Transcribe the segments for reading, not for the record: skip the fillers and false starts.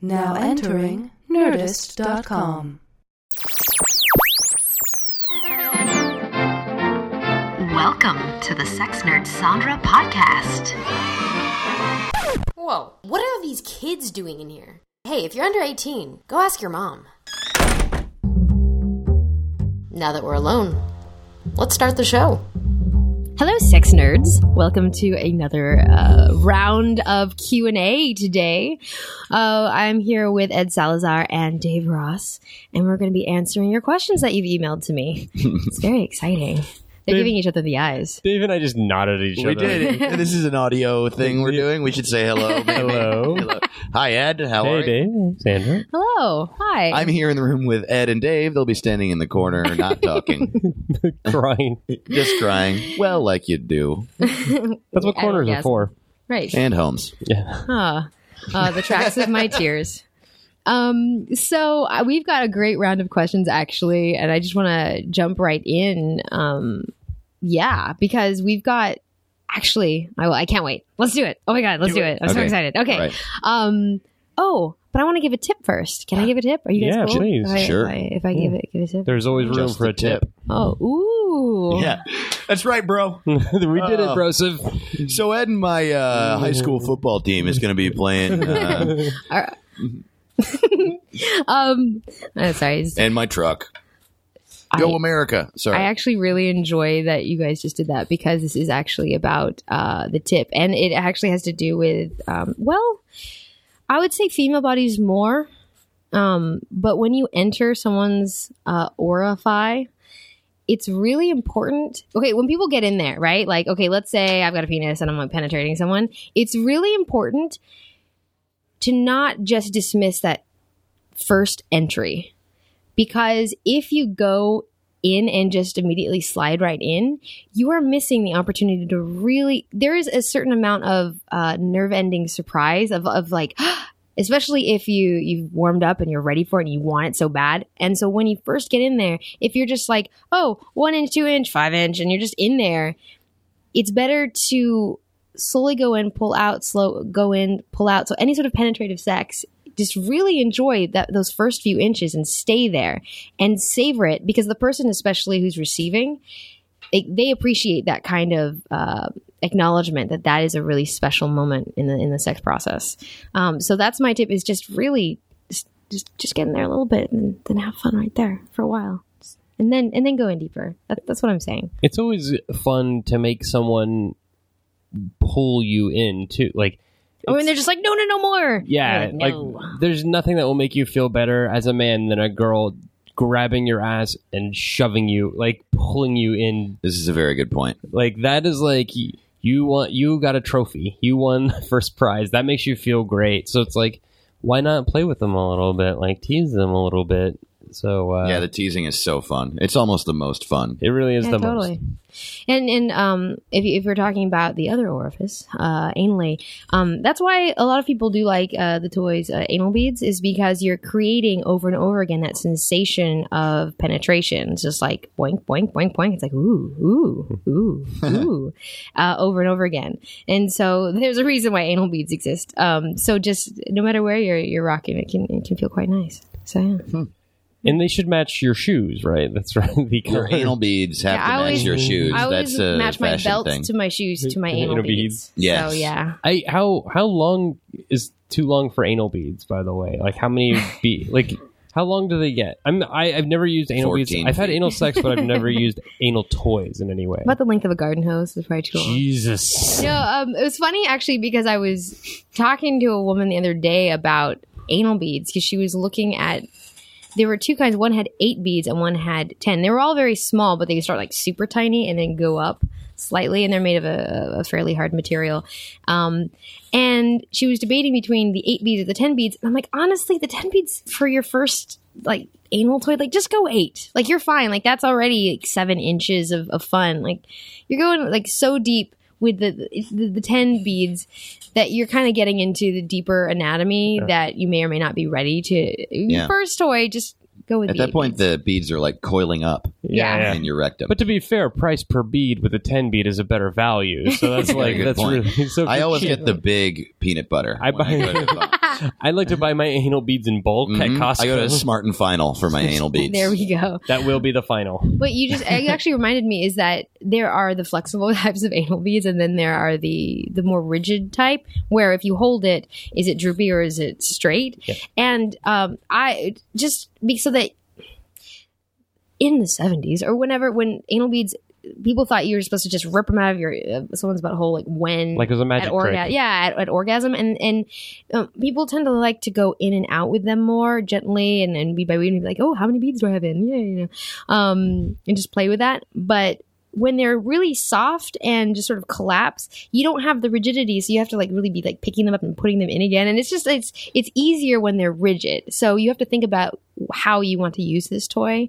Now entering Nerdist.com. Welcome to the Sex Nerd Sandra podcast. Whoa, what are these kids doing in here? Hey, if you're under 18, go ask your mom. Now that we're alone, let's start the show. Hello, sex nerds. Welcome to another round of Q&A today. I'm here with Ed Salazar and Dave Ross, and we're going to be answering your questions that you've emailed to me. It's very exciting. They're giving each other the eyes. Dave and I just nodded at each other. We did. This is an audio thing we're doing. We should say hello. Hello. Hello. Hi, Ed. How are you? Hey, Dave. Sandra. Hello. Hi. I'm here in the room with Ed and Dave. They'll be standing in the corner, not talking. Crying. Just crying. Well, like you do. That's what corners are for. Right. And homes. Yeah. The tracks of my tears. So we've got a great round of questions, actually, and I just want to jump right in. Because we've got... Actually, I can't wait. Let's do it. Oh my God, let's do it. I'm so excited. Okay. Right. But I want to give a tip first. Can I give a tip? Are you guys cool? Yeah, please. Sure. If I give a tip? There's always room for a tip. Oh, ooh. Yeah. That's right, bro. We did it, brosive. So Ed and my high school football team is going to be playing... sorry. And my truck. Go America. Sorry. I actually really enjoy that you guys just did that, because this is actually about the tip. And it actually has to do with, I would say female bodies more. But when you enter someone's aurify, it's really important. Okay, when people get in there, right? Like, okay, let's say I've got a penis and I'm like penetrating someone. It's really important to not just dismiss that first entry. Because if you go in and just immediately slide right in, you are missing the opportunity to really... There is a certain amount of nerve-ending surprise of like... Especially if you've warmed up and you're ready for it and you want it so bad. And so when you first get in there, if you're just like, 1 inch, 2 inch, 5 inch, and you're just in there, it's better to slowly go in, pull out, slow, go in, pull out. So any sort of penetrative sex... Just really enjoy those first few inches and stay there and savor it, because the person, especially who's receiving, they appreciate that kind of acknowledgement that is a really special moment in the sex process. So that's my tip: is just really just get in there a little bit and then have fun right there for a while, and then go in deeper. That's what I'm saying. It's always fun to make someone pull you in too, like. Or when they're just like, no more. Yeah, like there's nothing that will make you feel better as a man than a girl grabbing your ass and shoving you, like pulling you in. This is a very good point. Like that is like you got a trophy, you won the first prize. That makes you feel great. So it's like, why not play with them a little bit, like tease them a little bit. So the teasing is so fun. It's almost the most fun. It really is the most. And if you're talking about the other orifice, anally, that's why a lot of people do like the toys, anal beads, is because you're creating over and over again that sensation of penetration. It's just like boink, boink, boink, boink. It's like ooh, ooh, ooh, ooh, over and over again. And so there's a reason why anal beads exist. So just no matter where you're rocking, it can feel quite nice. So yeah. Hmm. And they should match your shoes, right? That's right. Your anal beads have to match your shoes. I always match my belts to my shoes to my anal beads. Yes. So, yeah. How long is too long for anal beads, by the way? Like, how many beads? Like, how long do they get? I've never used anal beads. I've had anal sex, but I've never used anal toys in any way. About the length of a garden hose is probably too long. Jesus. No, it was funny, actually, because I was talking to a woman the other day about anal beads, because she was looking at... There were two kinds. One had 8 beads and one had 10. They were all very small, but they could start like super tiny and then go up slightly. And they're made of a fairly hard material. And she was debating between the 8 beads or the 10 beads. And I'm like, honestly, the 10 beads for your first like anal toy, like just go 8. Like you're fine. Like that's already like 7 inches of fun. Like you're going like so deep with the 10 beads that you're kind of getting into the deeper anatomy that you may or may not be ready to. Your first toy, just go with. At that point, the beads are like coiling up in your rectum. But to be fair, price per bead with a 10 bead is a better value. So that's like, that's really... So I always get the big peanut butter. I buy I like to buy my anal beads in bulk at Costco. I go to Smart and Final for my anal beads. There we go. That will be the final. But you actually reminded me is that there are the flexible types of anal beads, and then there are the more rigid type where if you hold it, is it droopy or is it straight? Yeah. And I just so that in the 70s or whenever when anal beads. People thought you were supposed to just rip them out of your someone's butthole, like it was a magic trick. Yeah, at orgasm, and people tend to like to go in and out with them more gently, and bead by bead, and be like, oh, how many beads do I have in? Yeah, you know, and just play with that. But when they're really soft and just sort of collapse, you don't have the rigidity, so you have to like really be like picking them up and putting them in again, and it's easier when they're rigid. So you have to think about how you want to use this toy.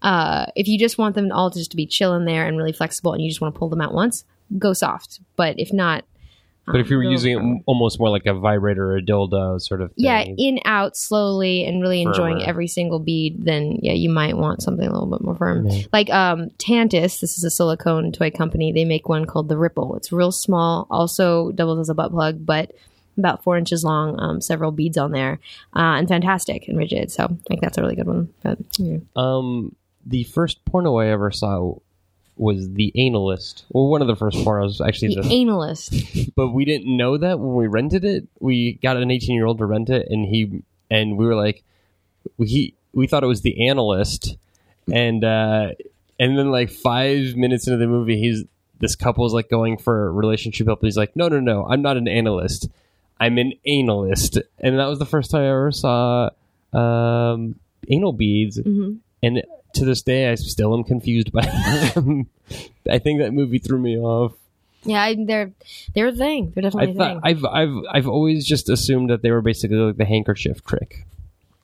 If you just want them all just to be chill in there and really flexible and you just want to pull them out once, go soft. But if not... But if you were using it almost more like a vibrator or a dildo sort of thing. Yeah, in, out, slowly, and really enjoying every single bead, then yeah, you might want something a little bit more firm. Mm-hmm. Like Tantus, this is a silicone toy company. They make one called the Ripple. It's real small, also doubles as a butt plug, but about 4 inches long, several beads on there, and fantastic and rigid. So I think that's a really good one. But, yeah. The first porno I ever saw was The Analyst. Well, one of the first pornos, actually. The Analyst. But we didn't know that when we rented it. We got an 18-year-old to rent it, and we were like, we thought it was The Analyst, and then like 5 minutes into the movie, this couple's like going for relationship help. He's like, no, I'm not an analyst, I'm an analyst, and that was the first time I ever saw anal beads, and. To this day, I still am confused by them. I think that movie threw me off. Yeah, they're a thing. They're definitely a thing. I've always just assumed that they were basically like the handkerchief trick.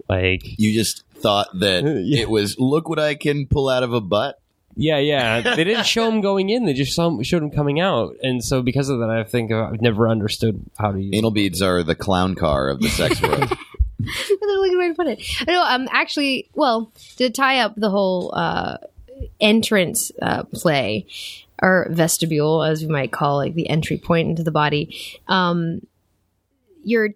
Like you just thought that it was look what I can pull out of a butt. Yeah. They didn't show them going in. They just showed them coming out. And so because of that, I think I've never understood how to use anal beads are the clown car of the sex world. That's a really good way to put it. To tie up the whole entrance play, or vestibule, as we might call like the entry point into the body, you're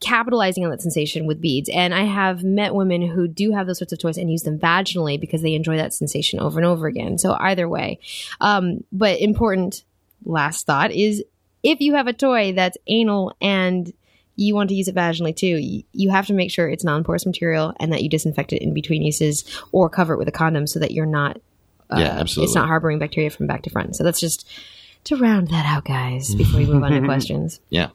capitalizing on that sensation with beads. And I have met women who do have those sorts of toys and use them vaginally because they enjoy that sensation over and over again. So either way. But important last thought is if you have a toy that's anal and you want to use it vaginally too, you have to make sure it's non-porous material and that you disinfect it in between uses or cover it with a condom so that you're not, it's not harboring bacteria from back to front. So that's just to round that out, guys, before we move on to questions. Yeah.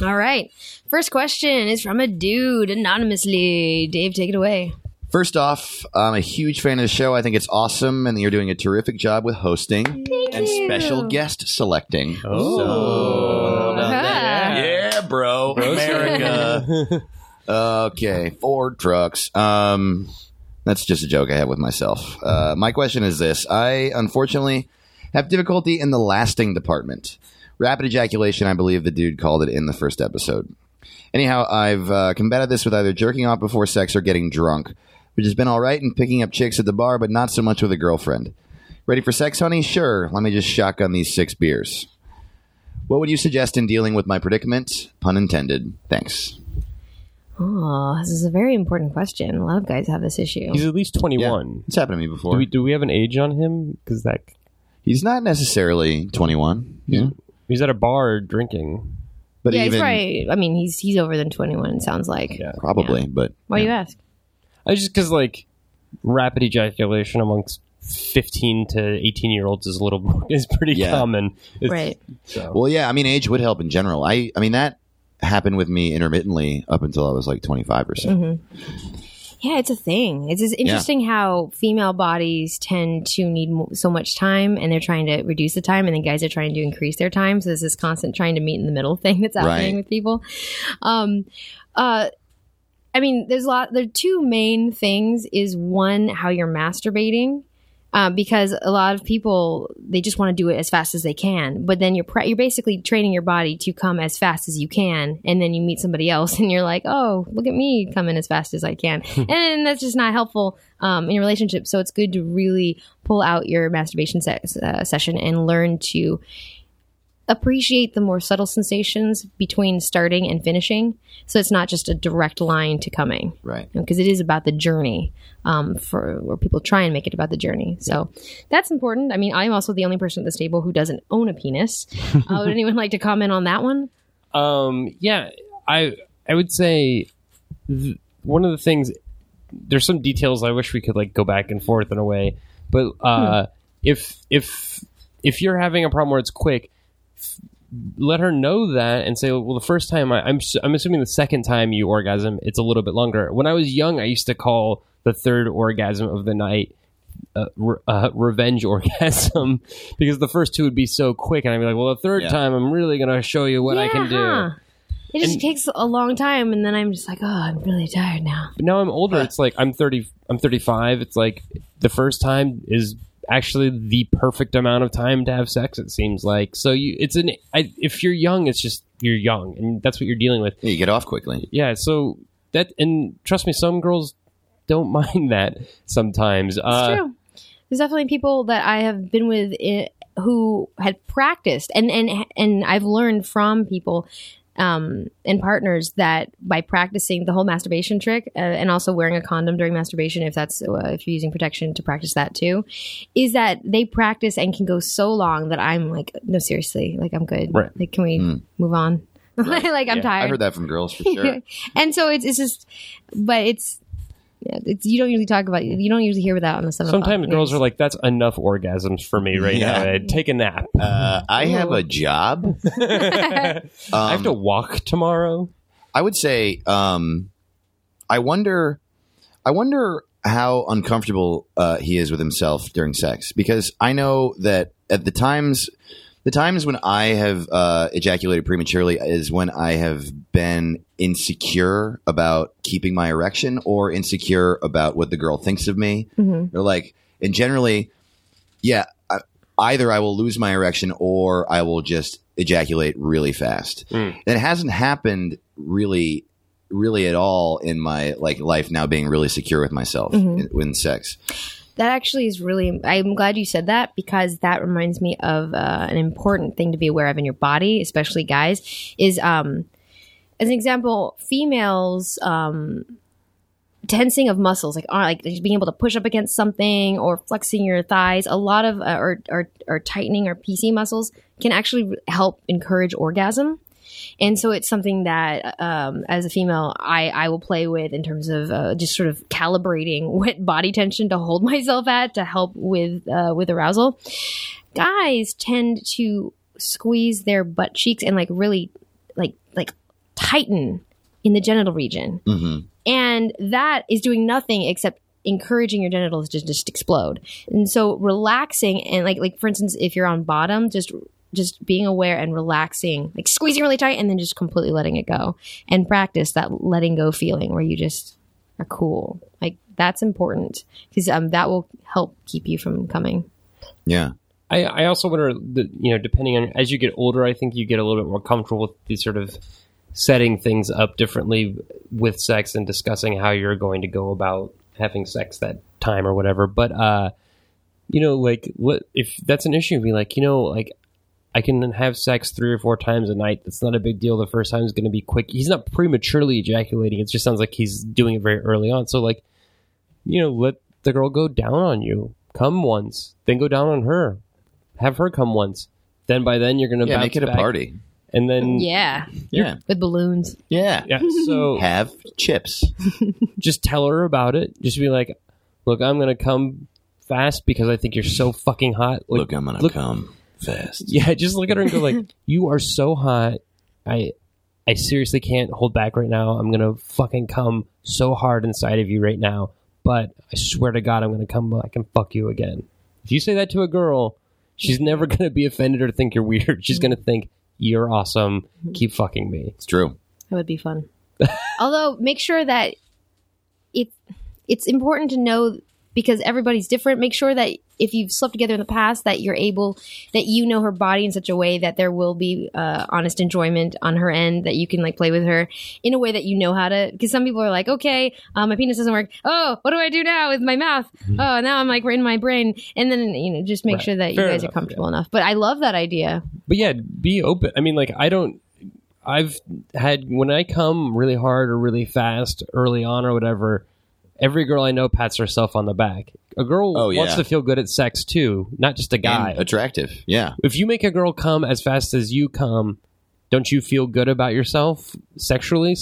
All right. First question is from a dude anonymously. Dave, take it away. First off, I'm a huge fan of the show. I think it's awesome, and you're doing a terrific job with hosting and special guest selecting. Oh, yeah, bro, America. Okay, Ford trucks. That's just a joke I have with myself. My question is this: I unfortunately have difficulty in the lasting department. Rapid ejaculation, I believe the dude called it in the first episode. Anyhow, I've combated this with either jerking off before sex or getting drunk, which has been all right in picking up chicks at the bar, but not so much with a girlfriend. Ready for sex, honey? Sure. Let me just shotgun these 6 beers. What would you suggest in dealing with my predicament? Pun intended. Thanks. Oh, this is a very important question. A lot of guys have this issue. He's at least 21. Yeah, it's happened to me before. Do we have an age on him? Because he's not necessarily 21. Yeah. He's at a bar drinking. But yeah, he's probably. I mean, he's over than 21. It sounds like probably. Yeah. But why do you ask? I just because rapid ejaculation amongst 15 to 18-year-olds is pretty common. It's, right. So. Well, yeah. I mean, age would help in general. I mean, that happened with me intermittently up until I was 25 or so. Mm-hmm. Yeah, it's a thing. It's interesting how female bodies tend to need so much time, and they're trying to reduce the time, and then guys are trying to increase their time. So there's this constant trying to meet in the middle thing that's happening with people. I mean, there are two main things. Is one, how you're masturbating. Because a lot of people, they just want to do it as fast as they can. But then you're basically training your body to come as fast as you can. And then you meet somebody else and you're like, oh, look at me coming as fast as I can. And that's just not helpful in your relationship. So it's good to really pull out your masturbation session and learn to appreciate the more subtle sensations between starting and finishing. So it's not just a direct line to coming. Right. Because it is about the journey, for where people try and make it about the journey. So that's important. I mean, I'm also the only person at this table who doesn't own a penis. Would anyone like to comment on that one? Yeah, I would say one of the things, there's some details I wish we could like go back and forth in a way, but if you're having a problem where it's quick, let her know that and say, well, the first time I'm assuming the second time you orgasm, it's a little bit longer. When I was young, I used to call the third orgasm of the night revenge orgasm, because the first two would be so quick, and I'd be like, well, the third time I'm really gonna show you what I can do. It just takes a long time, and then I'm just like, oh, I'm really tired now. But now I'm older. It's like I'm 35. It's like the first time is actually the perfect amount of time to have sex, it seems like. So if you're young, it's just you're young, and that's what you're dealing with. Yeah, you get off quickly. Yeah, so that, and trust me, some girls don't mind that sometimes. It's true. There's definitely people that I have been with who had practiced, and I've learned from people and partners that by practicing the whole masturbation trick and also wearing a condom during masturbation, if you're using protection to practice that too, is that they practice and can go so long that I'm like, no, seriously, like I'm good. Right. Like, can we move on? Right. Like I'm tired. I heard that from girls for sure. And so it's just, but it's, yeah, you don't usually talk about. You don't usually hear that on the 7 o'clock. Sometimes girls are like, "That's enough orgasms for me right now. I'd take a nap. I have a job. I have to walk tomorrow." I would say, I wonder how uncomfortable he is with himself during sex, because I know that at the times when I have ejaculated prematurely is when I have been insecure about keeping my erection or insecure about what the girl thinks of me. Mm-hmm. They're like, and generally, either I will lose my erection or I will just ejaculate really fast. Mm. And it hasn't happened really, really at all in my like life now, being really secure with myself in sex. That actually is really – I'm glad you said that, because that reminds me of an important thing to be aware of in your body, especially guys, is as an example, females tensing of muscles, like being able to push up against something or flexing your thighs, a lot of or tightening our PC muscles can actually help encourage orgasm. And so it's something that, as a female, I will play with in terms of just sort of calibrating what body tension to hold myself at to help with arousal. Guys tend to squeeze their butt cheeks and like really like tighten in the genital region, and that is doing nothing except encouraging your genitals to just explode. And so relaxing and like for instance, if you're on bottom, just being aware and relaxing, like squeezing really tight and then just completely letting it go, and practice that letting go feeling where you just are cool. Like that's important, because that will help keep you from coming. Yeah. I also wonder that, depending on, as you get older, I think you get a little bit more comfortable with these sort of setting things up differently with sex and discussing how you're going to go about having sex that time or whatever. But, like if that's an issue, be like, I can have sex 3 or 4 times a night. That's not a big deal. The first time is going to be quick. He's not prematurely ejaculating. It just sounds like he's doing it very early on. So, let the girl go down on you. Come once. Then go down on her. Have her come once. Then by then you're going to bounce back. Make it a party. And then... Yeah. With balloons. Yeah. So... Have chips. Just tell her about it. Just be like, look, I'm going to come fast because I think you're so fucking hot. Like, look, I'm going to come... fast. Yeah, just look at her and go like, you are so hot. I seriously can't hold back right now. I'm gonna fucking come so hard inside of you right now, but I swear to God I'm gonna come back and fuck you again. If you say that to a girl, she's never gonna be offended or think you're weird. She's gonna think you're awesome. Keep fucking me. It's true. That would be fun. Although make sure that it's important to know because everybody's different. Make sure that if you've slept together in the past, that you're able, that you know her body in such a way that there will be honest enjoyment on her end, that you can like play with her in a way that you know how to. Because some people are like, okay, my penis doesn't work. Oh, what do I do now with my mouth? Mm-hmm. Oh, now I'm like right in my brain. And then, you know, just make sure that you guys are comfortable enough. But I love that idea. But yeah, be open. I mean, like, I've had, when I come really hard or really fast early on or whatever, every girl I know pats herself on the back. A girl wants to feel good at sex too, not just a guy. And attractive, yeah. If you make a girl come as fast as you come, don't you feel good about yourself sexually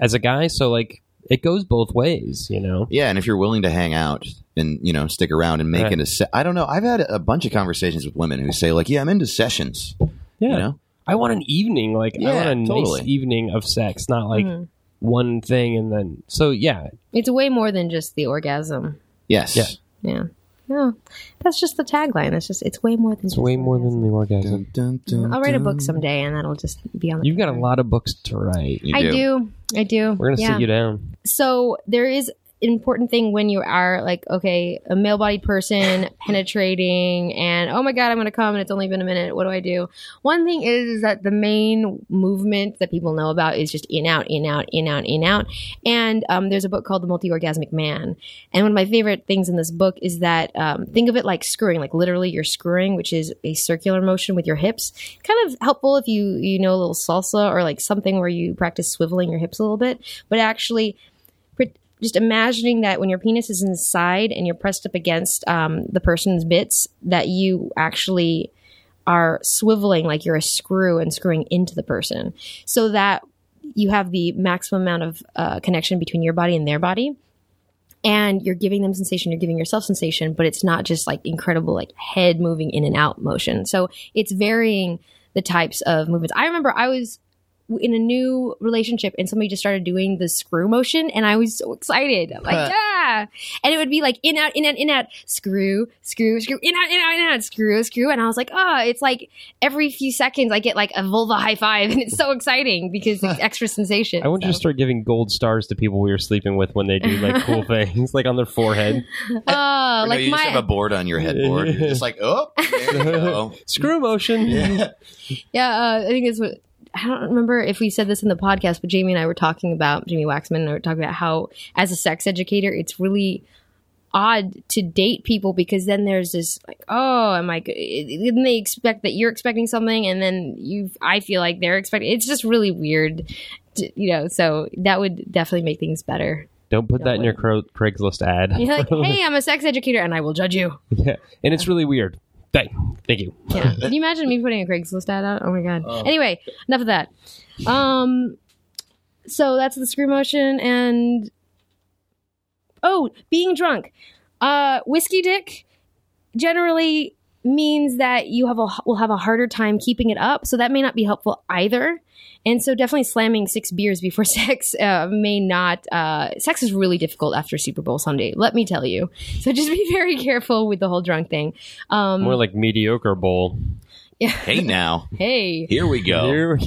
as a guy? So like, it goes both ways, you know? Yeah, and if you're willing to hang out and, you know, stick around and make it a... I don't know. I've had a bunch of conversations with women who say like, yeah, I'm into sessions. Yeah. You know? I want an evening, like I want a nice evening of sex, not like one thing and then. So yeah, it's way more than just the orgasm. Yes. Yeah. Yeah. No, that's just the tagline. It's just way more than. It's way more than the orgasm. Dun, dun, dun, I'll write a book someday, and that'll just be on. You've got a lot of books to write. I do. We're gonna sit you down. So there is an important thing when you are like, okay, a male-bodied person penetrating, and oh my god, I'm gonna come and it's only been a minute, what do I do? One thing is that the main movement that people know about is just in out, and there's a book called The Multi-Orgasmic Man, and one of my favorite things in this book is that think of it like screwing, like literally you're screwing, which is a circular motion with your hips. Kind of helpful if you know a little salsa or like something where you practice swiveling your hips a little bit, but actually just imagining that when your penis is inside and you're pressed up against the person's bits, that you actually are swiveling like you're a screw and screwing into the person, so that you have the maximum amount of connection between your body and their body. And you're giving them sensation, you're giving yourself sensation, but it's not just like incredible like head moving in and out motion. So it's varying the types of movements. I remember I was in a new relationship and somebody just started doing the screw motion and I was so excited. I'm like, yeah. And it would be like in out, screw, in out, screw. And I was like, oh, it's like every few seconds I get like a vulva high five and it's so exciting because it's extra sensation. I want you to start giving gold stars to people we were sleeping with when they do like cool things like on their forehead. You just have a board on your headboard. You're just like, oh, there you go. Screw motion. Yeah. I think it's what, I don't remember if we said this in the podcast, but Jamie Waxman and I were talking about how as a sex educator, it's really odd to date people because then there's this like, oh, am I good? And they expect that you're expecting something and then I feel like they're expecting. It's just really weird, so that would definitely make things better. Don't put that in your Craigslist ad. You're like, hey, I'm a sex educator and I will judge you. Yeah. And it's really weird. Thank you. Yeah. Can you imagine me putting a Craigslist ad out? Oh my god. Anyway, enough of that. So that's the screw motion and being drunk. Whiskey dick generally means that you will have a harder time keeping it up, so that may not be helpful either. And so definitely slamming 6 beers before sex may not... sex is really difficult after Super Bowl Sunday, let me tell you. So just be very careful with the whole drunk thing. More like mediocre bowl. Yeah. Hey now. Hey. Here we go.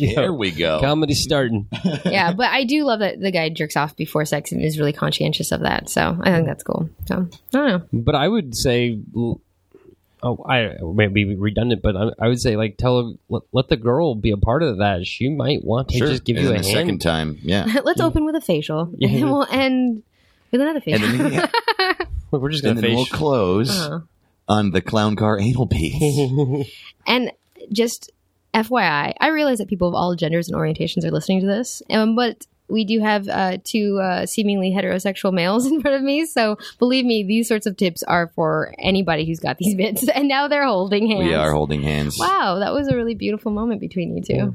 Comedy's starting. Yeah, but I do love that the guy jerks off before sex and is really conscientious of that. So I think that's cool. So I don't know. But I would say... I may be redundant, but I would say like let the girl be a part of that. She might want to just give you a hand. Second time, yeah. Let's open with a facial, and we'll end with another facial. And then, we're just gonna facial. We'll close on the clown car anal piece. And just FYI, I realize that people of all genders and orientations are listening to this, but we do have two seemingly heterosexual males in front of me. So believe me, these sorts of tips are for anybody who's got these bits. And now they're holding hands. We are holding hands. Wow, that was a really beautiful moment between you two. Yeah.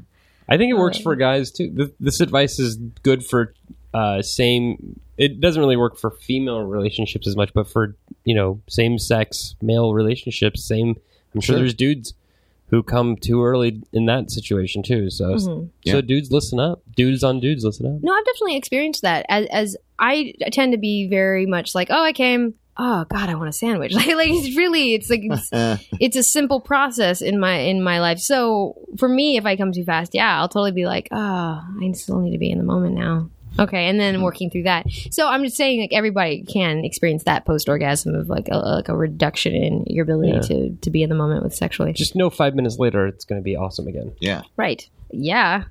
I think it works for guys, too. This advice is good for it doesn't really work for female relationships as much, but for, same-sex male relationships, I'm sure there's dudes who come too early in that situation too. So, dudes, listen up. Dudes on dudes, listen up. No, I've definitely experienced that. As I tend to be very much like, oh, I came. Oh God, I want a sandwich. Like it's it's a simple process in my life. So for me, if I come too fast, I'll totally be like, oh, I still need to be in the moment now. Okay, and then working through that. So I'm just saying, like, everybody can experience that post-orgasm of like a reduction in your ability to be in the moment with sexually. Just know 5 minutes later it's going to be awesome again. Yeah. Right. Yeah.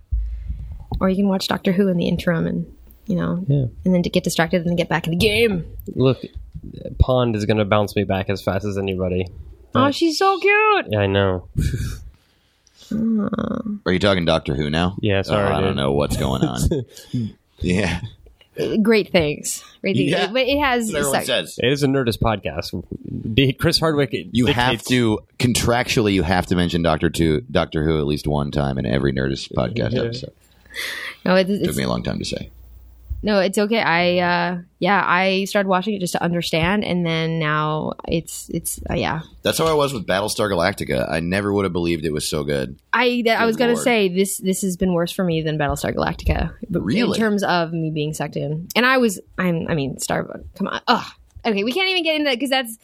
Or you can watch Doctor Who in the interim and, you know, and then to get distracted and then get back in the game. Look, Pond is going to bounce me back as fast as anybody. Oh, she's so cute. Yeah, I know. Are you talking Doctor Who now? Yeah, sorry. I don't know what's going on. Yeah. Great things. Great things. Yeah. But it has... Says. It is a Nerdist podcast. Chris Hardwick... You have to... Contractually, you have to mention Doctor Who at least one time in every Nerdist podcast episode. No, it took me a long time to say. No, it's okay. I started watching it just to understand, and then now it's. That's how I was with Battlestar Galactica. I never would have believed it was so good. I was gonna say this has been worse for me than Battlestar Galactica, but really, in terms of me being sucked in. And I mean, Starbuck. Come on. Ugh. Okay, we can't even get into that because that's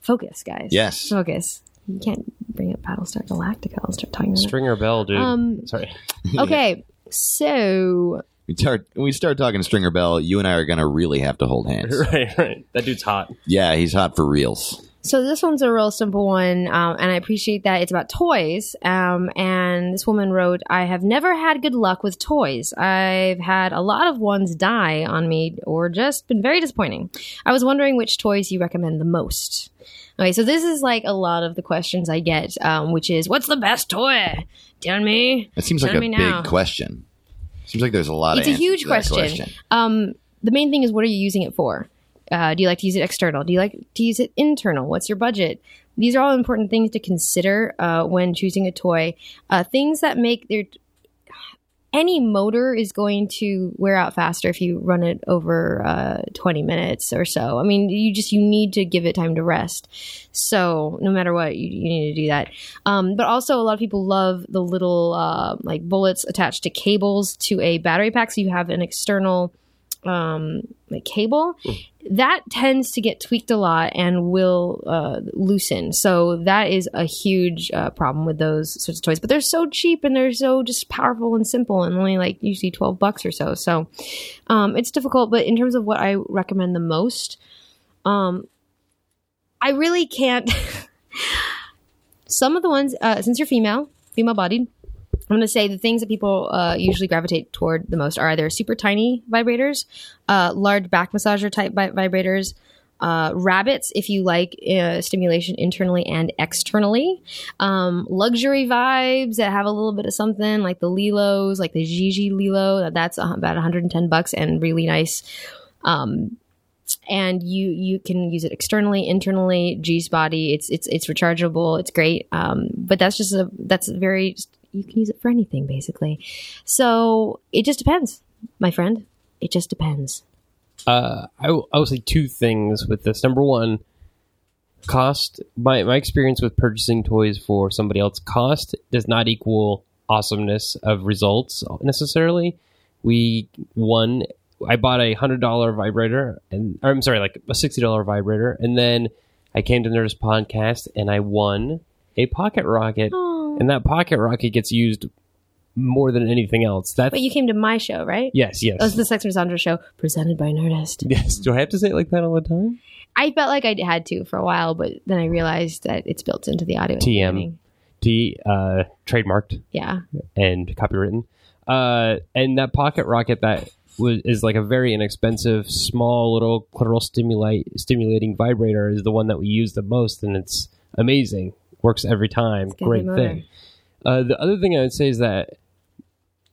focus, guys. Yes, focus. You can't bring up Battlestar Galactica. I'll start talking about Stringer Bell, dude. Sorry. Okay, so. When we start talking Stringer Bell, you and I are going to really have to hold hands. Right. That dude's hot. Yeah, he's hot for reals. So this one's a real simple one, and I appreciate that. It's about toys, and this woman wrote, I have never had good luck with toys. I've had a lot of ones die on me or just been very disappointing. I was wondering which toys you recommend the most. Okay, so this is like a lot of the questions I get, which is, what's the best toy? Do you know what I mean? That seems like a big question. Seems like there's a lot of answers. It's a huge question. The main thing is, what are you using it for? Do you like to use it external? Do you like to use it internal? What's your budget? These are all important things to consider when choosing a toy. Things that make their... Any motor is going to wear out faster if you run it over 20 minutes or so. I mean, you need to give it time to rest. So no matter what, you need to do that. But also, a lot of people love the little like bullets attached to cables to a battery pack. So you have an external like cable. That tends to get tweaked a lot and will loosen. So that is a huge problem with those sorts of toys. But they're so cheap and they're so just powerful and simple and only like usually $12 or so. So it's difficult. But in terms of what I recommend the most, I really can't. Some of the ones, since you're female-bodied, I'm going to say the things that people usually gravitate toward the most are either super tiny vibrators, large back massager type vibrators, rabbits if you like stimulation internally and externally, luxury vibes that have a little bit of something like the Lilos, like the Gigi Lilo. That's about $110 and really nice. And you can use it externally, internally. G's body, it's rechargeable. It's great. But that's very. You can use it for anything, basically. So it just depends, my friend. It just depends. I will say two things with this. Number one, cost. My experience with purchasing toys for somebody else, cost does not equal awesomeness of results necessarily. I bought a $100 vibrator, like a $60 vibrator, and then I came to Nerdist Podcast and I won a pocket rocket. Aww. And that pocket rocket gets used more than anything else. But you came to my show, right? Yes. It was the Sex Nerd Sandra show presented by Nerdist. Yes. Do I have to say it like that all the time? I felt like I had to for a while, but then I realized that it's built into the audio. TM. Trademarked. Yeah. And copywritten. And that pocket rocket that is like a very inexpensive, small little clitoral stimulating vibrator is the one that we use the most, and it's amazing. Works every time. Great thing. The other thing I would say is that,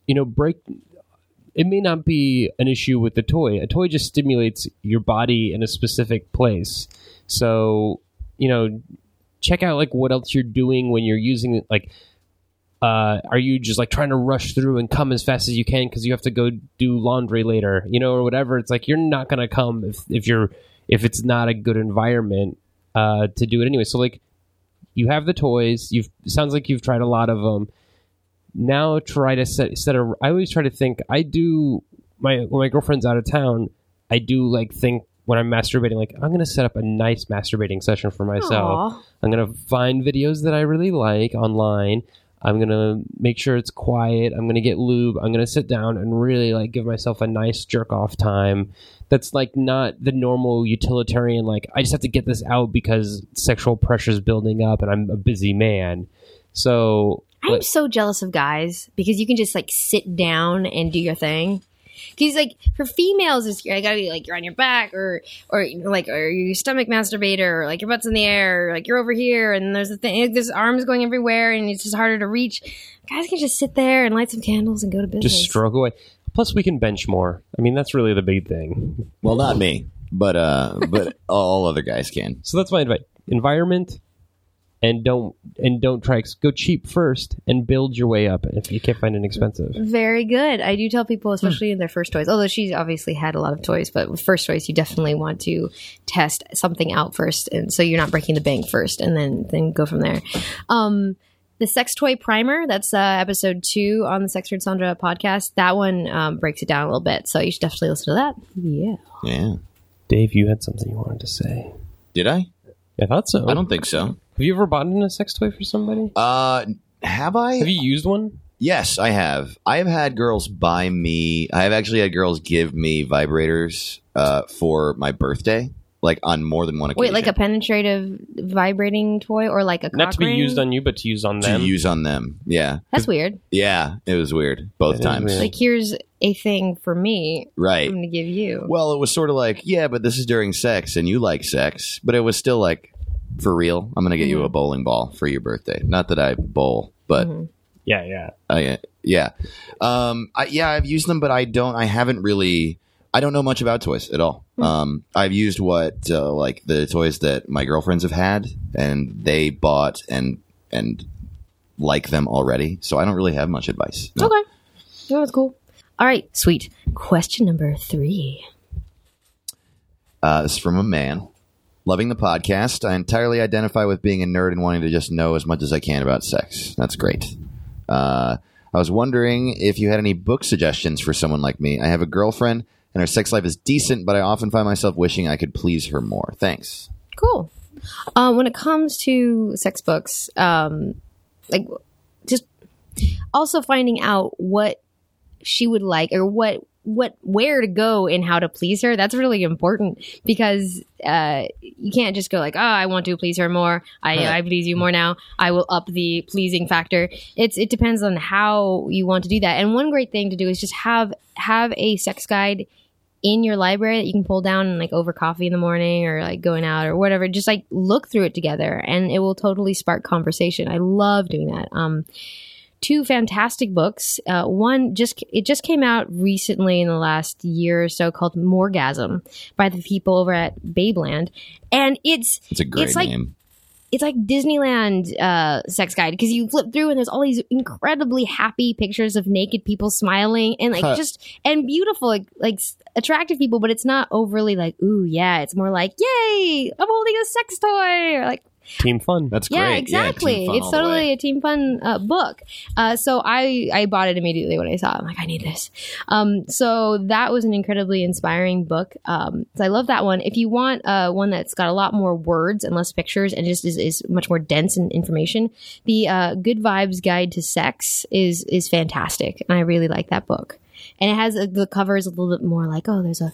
you know, it may not be an issue with the toy. A toy just stimulates your body in a specific place. So, you know, check out like what else you're doing when you're using it. Like, are you just like trying to rush through and come as fast as you can because you have to go do laundry later, you know, or whatever? It's like you're not going to come if it's not a good environment to do it anyway. So like, you have the toys. Sounds like you've tried a lot of them. Now try to set a... I always try to think... I do... When my girlfriend's out of town, I do like think when I'm masturbating, like, I'm going to set up a nice masturbating session for myself. Aww. I'm going to find videos that I really like online. I'm going to make sure it's quiet. I'm going to get lube. I'm going to sit down and really like give myself a nice jerk off time. That's like not the normal utilitarian, like I just have to get this out because sexual pressure is building up and I'm a busy man. So I'm so jealous of guys because you can just like sit down and do your thing. Because like for females, it's I gotta be like you're on your back or like or you stomach masturbator or like your butt's in the air or like you're over here and there's a thing, there's arms going everywhere and it's just harder to reach. Guys can just sit there and light some candles and go to business. Just stroke away. Plus, we can bench more. I mean, that's really the big thing. Well, not me, but all other guys can. So that's my advice: environment. And don't try. Go cheap first and build your way up if you can't find an expensive. Very good. I do tell people, especially in their first toys, although she's obviously had a lot of toys, but with first toys, you definitely want to test something out first. And so you're not breaking the bank first and then go from there. The Sex Toy Primer, that's episode 2 on the Sex Nerd Sandra podcast. That one breaks it down a little bit. So you should definitely listen to that. Yeah. Yeah. Dave, you had something you wanted to say. Did I? I thought so. I don't think so. Have you ever bought in a sex toy for somebody? Have I? Have you used one? Yes, I have. I have had girls buy me. I have actually had girls give me vibrators for my birthday, like on more than one occasion. Wait, like a penetrative vibrating toy or like a cock ring? Not to be used on you, but to use on them? To use on them, yeah. That's weird. Yeah, it was weird both times. Weird. Like, here's a thing for me. Right. I'm going to give you. Well, it was sort of like, yeah, but this is during sex and you like sex, but it was still like, for real, I'm going to get you a bowling ball for your birthday. Not that I bowl, but yeah. I've used them, but I don't know much about toys at all. Mm-hmm. I've used what, like the toys that my girlfriends have had and they bought and like them already. So I don't really have much advice. No. Okay. That was cool. All right. Sweet. Question number 3. This is from a man. Loving the podcast. I entirely identify with being a nerd and wanting to just know as much as I can about sex. That's great. I was wondering if you had any book suggestions for someone like me. I have a girlfriend and her sex life is decent, but I often find myself wishing I could please her more. Thanks. Cool. When it comes to sex books, like just also finding out what she would like or where to go and how to please her, that's really important because you can't just go like, oh, I want to please her more. I please you more now. I will up the pleasing factor. It depends on how you want to do that. And one great thing to do is just have a sex guide in your library that you can pull down and like over coffee in the morning or like going out or whatever. Just like look through it together and it will totally spark conversation. I love doing that. 2 fantastic books. One just came out recently in the last year or so called Morgasm by the people over at Babeland, and it's a great name. It's like Disneyland sex guide because you flip through and there's all these incredibly happy pictures of naked people smiling and like and beautiful like attractive people, but it's not overly like ooh yeah, it's more like yay, I'm holding a sex toy or like. Team fun. That's great. Yeah, exactly. Yeah, it's totally a team fun book. So I bought it immediately when I saw it. I'm like, I need this. So that was an incredibly inspiring book. So I love that one. If you want one that's got a lot more words and less pictures and just is much more dense in information, the Good Vibes Guide to Sex is fantastic. And I really like that book. And it has the cover is a little bit more like, oh, there's an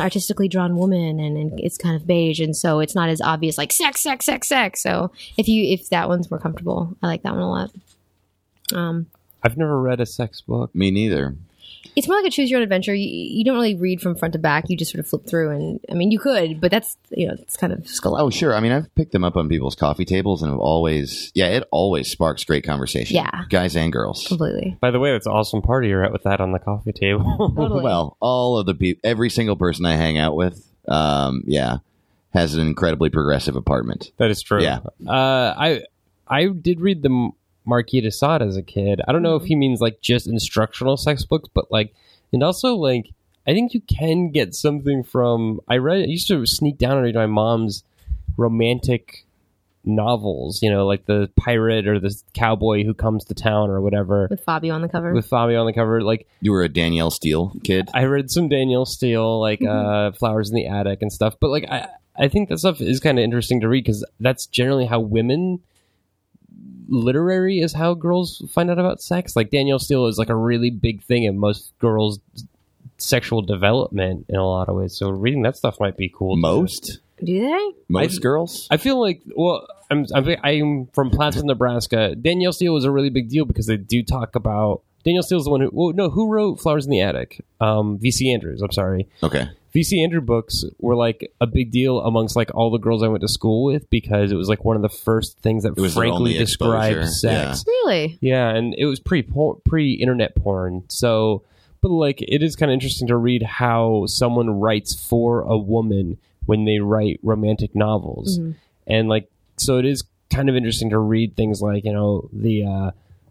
artistically drawn woman and it's kind of beige. And so it's not as obvious like sex. So if that one's more comfortable, I like that one a lot. I've never read a sex book. Me neither. It's more like a choose your own adventure. You don't really read from front to back. You just sort of flip through. And I mean, you could, but that's, it's kind of skull. Oh, sure. I mean, I've picked them up on people's coffee tables and have always, it always sparks great conversation. Yeah. Guys and girls. Completely. By the way, that's an awesome party you're at with that on the coffee table. Totally. Well, all of the people, every single person I hang out with, has an incredibly progressive apartment. That is true. Yeah. I did read the Marquis de Sade as a kid. I don't know if he means like just instructional sex books, but like, and also like, I think you can get something from. I used to sneak down and read my mom's romantic novels, like the pirate or the cowboy who comes to town or whatever. With Fabio on the cover. Like, you were a Danielle Steele kid? I read some Danielle Steele, like Flowers in the Attic and stuff. But like, I think that stuff is kind of interesting to read because that's generally how women literary is how girls find out about sex. Like Danielle Steele is like a really big thing in most girls' sexual development in a lot of ways. So reading that stuff might be cool. Most? Do they? Most girls? I feel like, well, I'm from Plattsburgh, Nebraska. Danielle Steele was a really big deal because they do talk about... Danielle Steele's the one who... Well, no, who wrote Flowers in the Attic? V.C. Andrews, I'm sorry. Okay. V.C. Andrews books were like a big deal amongst like all the girls I went to school with because it was like one of the first things that frankly described sex. Yeah. Really? Yeah, and it was pre-internet porn. So, but like it is kind of interesting to read how someone writes for a woman when they write romantic novels. Mm-hmm. And like, so it is kind of interesting to read things like, you know, the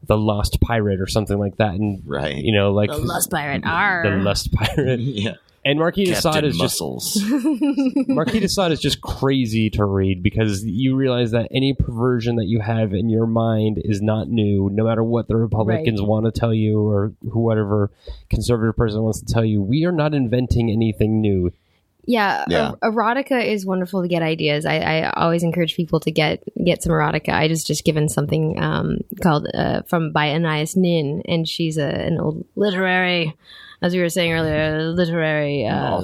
Lost Pirate or something like that. And, right. You know, like... The Lost Pirate. The Lost Pirate. Yeah. And Marquis de Sade is Marquis de Sade is just crazy to read because you realize that any perversion that you have in your mind is not new, no matter what the Republicans want to tell you or whatever conservative person wants to tell you. We are not inventing anything new. Yeah, yeah. Erotica is wonderful to get ideas. I always encourage people to get some erotica. I just given something called by Anais Nin, and she's an old literary, as we were saying earlier,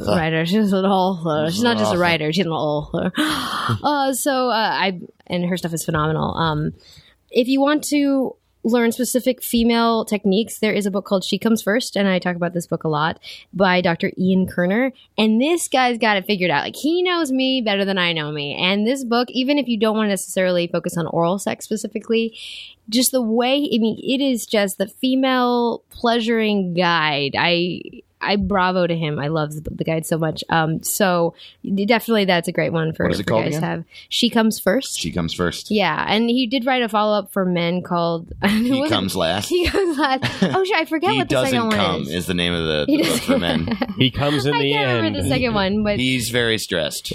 writer. She's an author. She's not just a writer. She's an author. So her stuff is phenomenal. If you want to learn specific female techniques, there is a book called She Comes First, and I talk about this book a lot, by Dr. Ian Kerner. And this guy's got it figured out. Like, he knows me better than I know me. And this book, even if you don't want to necessarily focus on oral sex specifically, just the way, I mean, it is just the female pleasuring guide. I bravo to him. I love the guide so much. So definitely that's a great one for you guys to have. She Comes First. She Comes First. Yeah. And he did write a follow-up for men called... He Comes Last. He Comes Last. Oh, shit. I forget what the second one is. He Doesn't Come is the name of the book for men. He Comes in the End. I can't remember the second one, but... He's very stressed.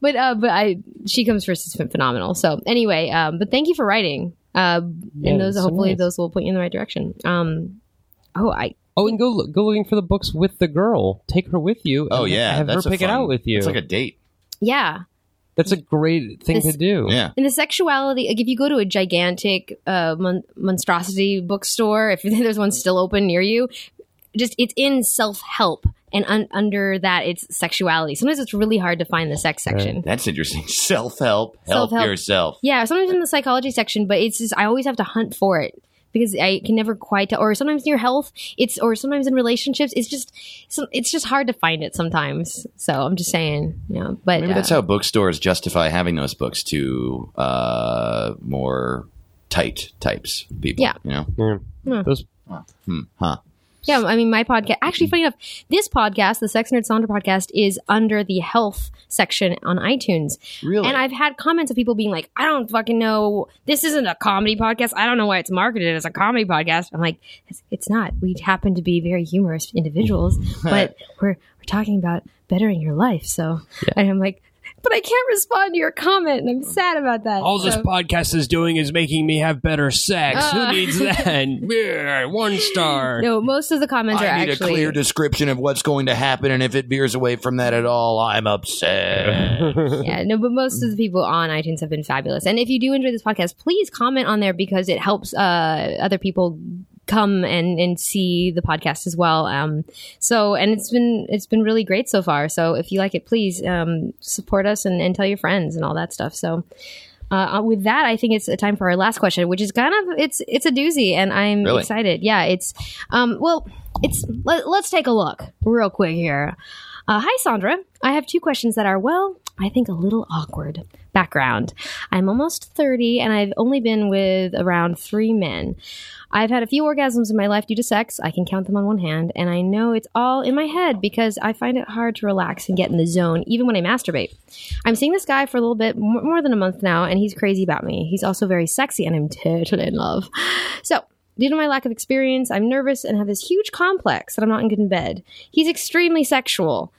But She Comes First is phenomenal. So anyway, but thank you for writing. And those hopefully those will point you in the right direction. And go looking for the books with the girl. Take her with you. Oh, yeah. Have her pick it out with you. It's like a date. Yeah. That's a great thing to do. Yeah. And the sexuality, like if you go to a gigantic monstrosity bookstore, if there's one still open near you, just it's in self-help. And under that, it's sexuality. Sometimes it's really hard to find the sex section. Right. That's interesting. Self-help. Help yourself. Yeah. Sometimes in the psychology section, but it's just I always have to hunt for it. Because I can never quite tell, or sometimes in your health, or sometimes in relationships, it's just hard to find it sometimes. So I'm just saying, you know. But maybe that's how bookstores justify having those books to more tight types of people. Yeah, you know. Yeah, I mean, my podcast, actually, funny enough, this podcast, the Sex Nerd Sandra podcast, is under the health section on iTunes. Really? And I've had comments of people being like, I don't fucking know. This isn't a comedy podcast. I don't know why it's marketed as a comedy podcast. I'm like, it's not. We happen to be very humorous individuals, but we're talking about bettering your life. So and I'm like, but I can't respond to your comment, and I'm sad about that. This podcast is doing is making me have better sex. Who needs that? 1 star. No, most of the comments are actually... I need a clear description of what's going to happen, and if it veers away from that at all, I'm upset. Yeah, no, but most of the people on iTunes have been fabulous. And if you do enjoy this podcast, please comment on there because it helps other people... come and see the podcast as well. And it's been really great so far. So if you like it, please support us and tell your friends and all that stuff. So with that, I think it's time for our last question, which is kind of it's a doozy, and I'm excited. Yeah, it's let's take a look real quick here. Hi, Sandra. I have 2 questions that are, well, I think a little awkward. Background. I'm almost 30, and I've only been with around 3 men. I've had a few orgasms in my life due to sex. I can count them on 1 hand, and I know it's all in my head because I find it hard to relax and get in the zone, even when I masturbate. I'm seeing this guy for a little bit, more than a month now, and he's crazy about me. He's also very sexy, and I'm totally in love. So, due to my lack of experience, I'm nervous and have this huge complex that I'm not good in bed. He's extremely sexual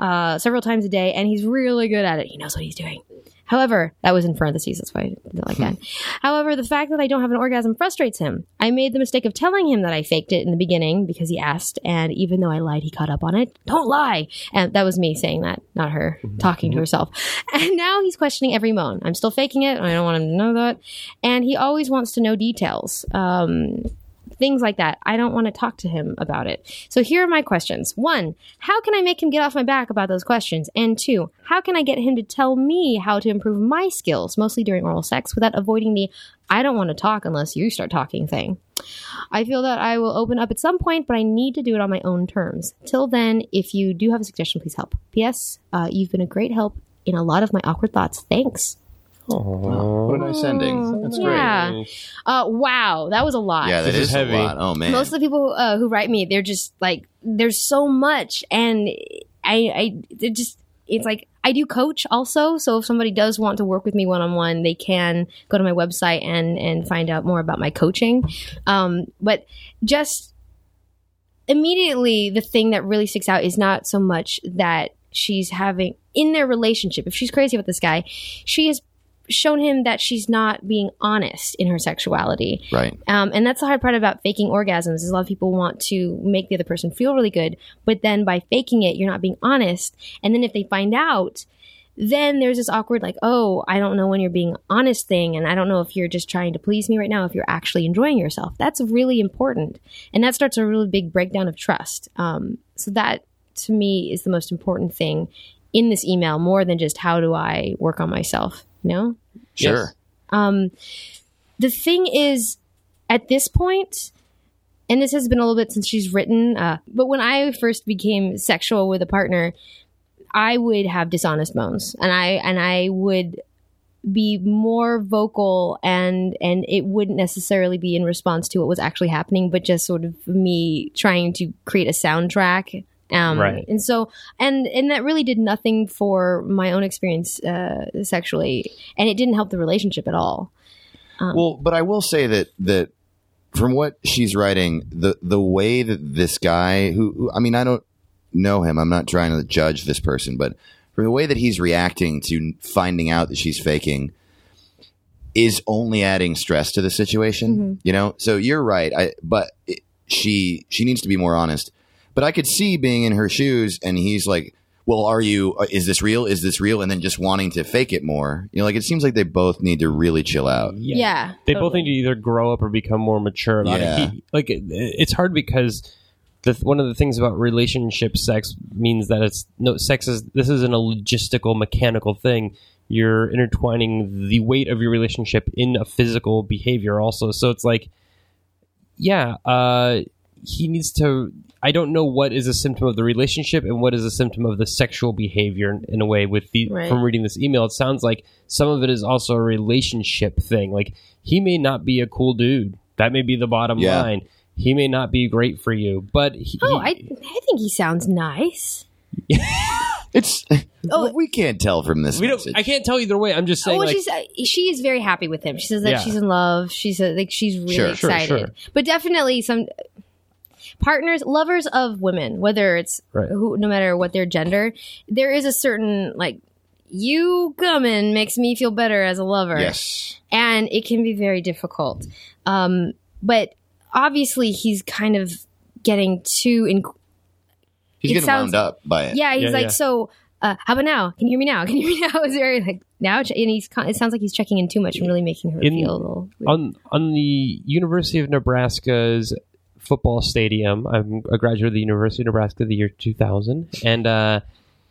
several times a day, and he's really good at it. He knows what he's doing. However, that was in parentheses. That's why I didn't like that. However, the fact that I don't have an orgasm frustrates him. I made the mistake of telling him that I faked it in the beginning because he asked. And even though I lied, he caught up on it. Don't lie. And that was me saying that, not her talking to herself. And now he's questioning every moan. I'm still faking it. And I don't want him to know that. And he always wants to know details. Things like that. I don't want to talk to him about it. So here are my questions. 1, how can I make him get off my back about those questions? And 2, how can I get him to tell me how to improve my skills, mostly during oral sex, without avoiding the I don't want to talk unless you start talking thing? I feel that I will open up at some point, but I need to do it on my own terms. Till then, if you do have a suggestion, please help. P.S. You've been a great help in a lot of my awkward thoughts. Thanks. Oh, what a nice ending. That's great. Wow, that was a lot. Yeah, that is heavy. A lot. Oh, man. Most of the people who write me, they're just like, there's so much. And it's like, I do coach also. So if somebody does want to work with me one-on-one, they can go to my website and find out more about my coaching. But just immediately, the thing that really sticks out is not so much that she's having in their relationship. If she's crazy about this guy, she is shown him that she's not being honest in her sexuality. Right. And that's the hard part about faking orgasms is a lot of people want to make the other person feel really good, but then by faking it, you're not being honest. And then if they find out, then there's this awkward like, oh, I don't know when you're being honest thing. And I don't know if you're just trying to please me right now, if you're actually enjoying yourself. That's really important. And that starts a really big breakdown of trust. So that to me is the most important thing in this email, more than just how do I work on myself. No? Sure. The thing is, at this point, and this has been a little bit since she's written, but when I first became sexual with a partner, I would have dishonest moans, and I would be more vocal, and it wouldn't necessarily be in response to what was actually happening, but just sort of me trying to create a soundtrack. Right. And so, and that really did nothing for my own experience sexually, and it didn't help the relationship at all. Well, but I will say that from what she's writing, the way that this guy who I mean, I don't know him. I'm not trying to judge this person, but from the way that he's reacting to finding out that she's faking is only adding stress to the situation, you know? So you're right. She needs to be more honest. But I could see being in her shoes and he's like, well, is this real? Is this real? And then just wanting to fake it more. You know, like it seems like they both need to really chill out. Yeah. They both need to either grow up or become more mature about it. It's hard because one of the things about relationship sex means that this isn't a logistical, mechanical thing. You're intertwining the weight of your relationship in a physical behavior also. So it's like, he needs to. I don't know what is a symptom of the relationship and what is a symptom of the sexual behavior in a way from reading this email. It sounds like some of it is also a relationship thing. Like he may not be a cool dude. That may be the bottom line. He may not be great for you, but I think he sounds nice. We can't tell from this. I can't tell either way. I'm just saying. She is very happy with him. She says that she's in love. She's like she's really excited. Sure. But definitely some partners, lovers of women, whether it's no matter what their gender, there is a certain like you coming makes me feel better as a lover. Yes, and it can be very difficult. But obviously, he's kind of getting too. He's getting wound up by it. Yeah, so, how about now? Can you hear me now? Can you hear me now? Is there like now? And it sounds like he's checking in too much and really making her feel a little weird. On the University of Nebraska's football stadium, I'm a graduate of the University of Nebraska the year 2000, and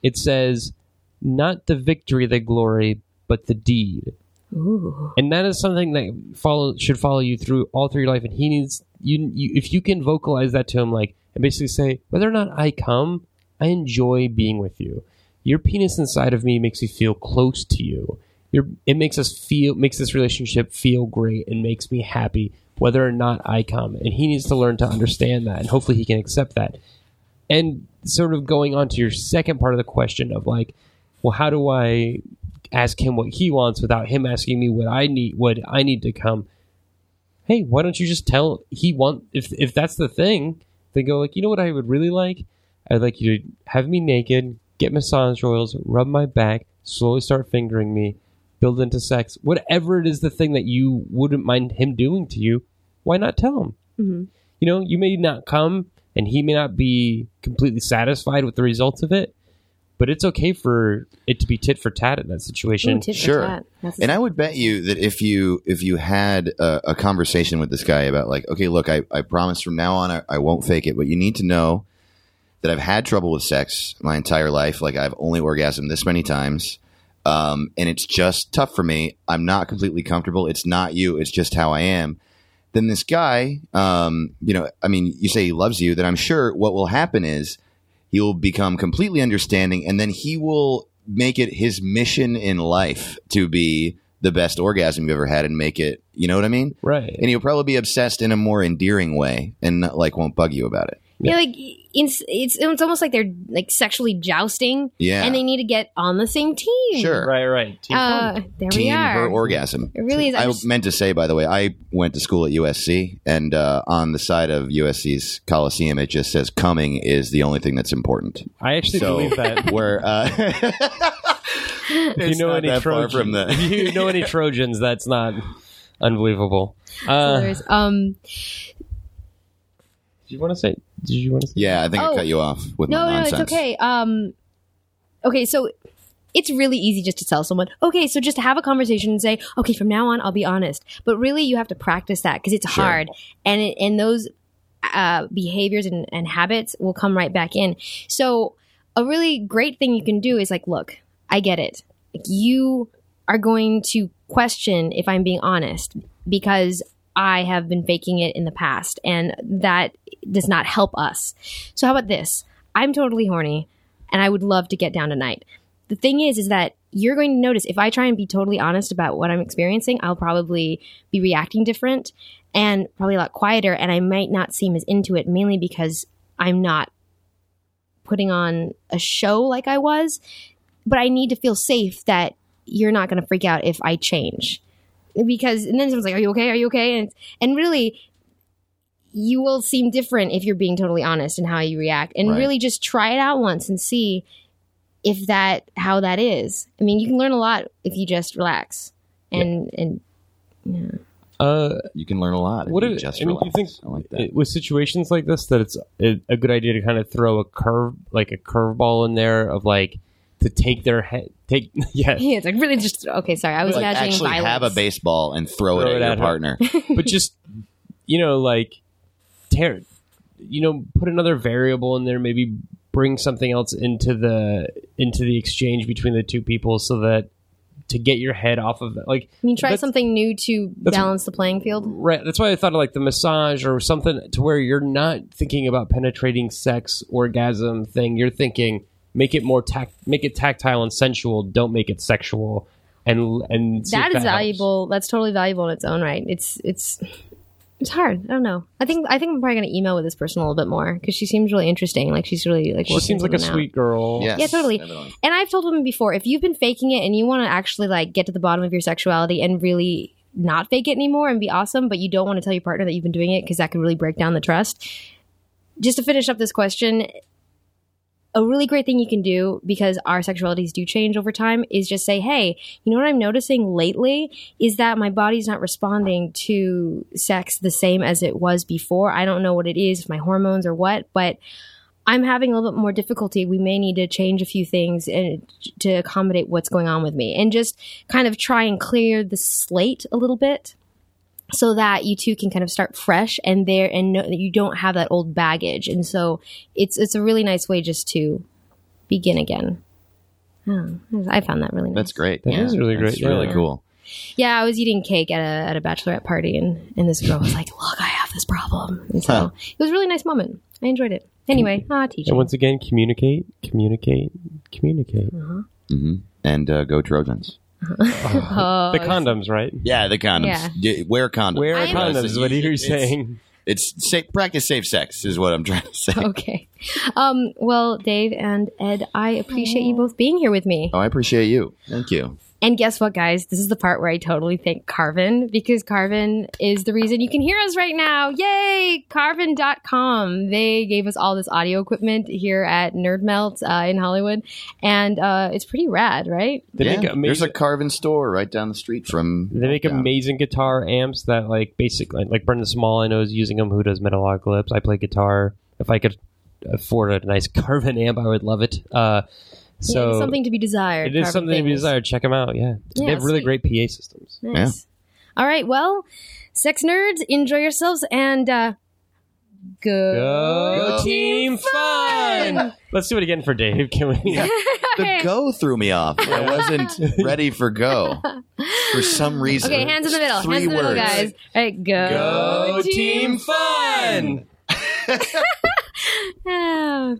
it says, not the victory, the glory, but the deed. Ooh. And that is something that should follow you through all through your life, and he needs, you if you can vocalize that to him, like, and basically say, whether or not I come, I enjoy being with you. Your penis inside of me makes me feel close to you. It makes this relationship feel great and makes me happy, whether or not I come. And he needs to learn to understand that, and hopefully he can accept that. And sort of going on to your second part of the question of like, well, how do I ask him what he wants without him asking me what I need to come? Hey, why don't you just tell he want if that's the thing? They go like, you know what I would really like? I'd like you to have me naked, get massage oils, rub my back, slowly start fingering me. build into sex, whatever it is, the thing that you wouldn't mind him doing to you, why not tell him? Mm-hmm. You know, you may not come and he may not be completely satisfied with the results of it, but it's okay for it to be tit for tat in that situation. Ooh, sure. And I would bet you that if you had a conversation with this guy about like, okay, look, I promise from now on I won't fake it, but you need to know that I've had trouble with sex my entire life. Like, I've only orgasmed this many times. And it's just tough for me. I'm not completely comfortable. It's not you. It's just how I am. Then this guy, you know, I mean, you say he loves you, then I'm sure what will happen is he will become completely understanding, and then he will make it his mission in life to be the best orgasm you've ever had and make it, you know what I mean? Right. And he'll probably be obsessed in a more endearing way and not, like, won't bug you about it. Yeah, like it's almost like they're like sexually jousting, yeah, and they need to get on the same team. Sure, right. Team, there team we are. Her orgasm. It really is. I meant to say, by the way, I went to school at USC, and on the side of USC's Coliseum, it just says "coming" is the only thing that's important. I actually believe that. Where if you know any Trojans, that's not unbelievable. Did you want to say? Yeah, I think I cut you off with my nonsense. No, it's okay. Okay, so it's really easy just to tell someone, okay, so just have a conversation and say, okay, from now on, I'll be honest. But really, you have to practice that because it's hard. And those behaviors and habits will come right back in. So a really great thing you can do is like, look, I get it. Like, you are going to question if I'm being honest because I have been faking it in the past, and that does not help us. So how about this? I'm totally horny, and I would love to get down tonight. The thing is that you're going to notice if I try and be totally honest about what I'm experiencing, I'll probably be reacting different and probably a lot quieter, and I might not seem as into it, mainly because I'm not putting on a show like I was. But I need to feel safe that you're not going to freak out if I change. Because, and then someone's like, are you okay? And really, you will seem different if you're being totally honest in how you react. And really just try it out once and see how that is. I mean, you can learn a lot if you just relax. You can learn a lot if you just relax. You think I like that. With situations like this, that it's a good idea to kind of throw a curveball in there of like, to take their head, it's like really just okay. Sorry, I was like imagining actually violence. Have a baseball and throw it at your partner, but just put another variable in there. Maybe bring something else into the exchange between the two people so that to get your head off of that. Like, I mean, try something new to balance the playing field. Right. That's why I thought of like the massage or something to where you're not thinking about penetrating sex orgasm thing. You're thinking. Make it tactile and sensual. Don't make it sexual. And that is valuable. Helps. That's totally valuable in its own right. It's hard. I don't know. I think I'm probably gonna email with this person a little bit more because she seems really interesting. Like she's really like she seems like a sweet girl. Yes. Yeah, totally. Everyone. And I've told women before, if you've been faking it and you want to actually like get to the bottom of your sexuality and really not fake it anymore and be awesome, but you don't want to tell your partner that you've been doing it because that could really break down the trust. Just to finish up this question. A really great thing you can do, because our sexualities do change over time, is just say, hey, you know what I'm noticing lately is that my body's not responding to sex the same as it was before. I don't know what it is, if my hormones or what, but I'm having a little bit more difficulty. We may need to change a few things and to accommodate what's going on with me. And just kind of try and clear the slate a little bit so that you two can kind of start fresh and know that you don't have that old baggage. And so it's a really nice way just to begin again. Oh, I found that really nice. That's great. That is really great. That's really cool. Yeah, I was eating cake at a bachelorette party and this girl was like, look, I have this problem. And so it was a really nice moment. I enjoyed it. Anyway, teach. And once again, communicate. Uh-huh. Mm-hmm. And go Trojans. The condoms, right? Yeah, the condoms. Yeah. Wear condoms. Wear condoms is what you're saying. It's safe, practice safe sex is what I'm trying to say. Okay. Well, Dave and Ed, I appreciate you both being here with me. Oh, I appreciate you. Thank you. And guess what, guys? This is the part where I totally thank Carvin, because Carvin is the reason you can hear us right now. Yay! Carvin.com. They gave us all this audio equipment here at NerdMelt in Hollywood, and it's pretty rad, right? They make amazing... There's a Carvin store right down the street from... They make amazing guitar amps that, like, basically... Like, Brendan Small, I know, is using them. Who does Metalocalypse? I play guitar. If I could afford a nice Carvin amp, I would love it. So yeah, something to be desired. It is something to be desired. Check them out. Yeah, they have really great PA systems. Nice. Yeah. All right. Well, sex nerds, enjoy yourselves and go team fun. Let's do it again for Dave. Can we? Yeah. The go threw me off. I wasn't ready for go for some reason. Okay, hands in the middle. Three hands in the middle, guys. All right, go team fun. Oh.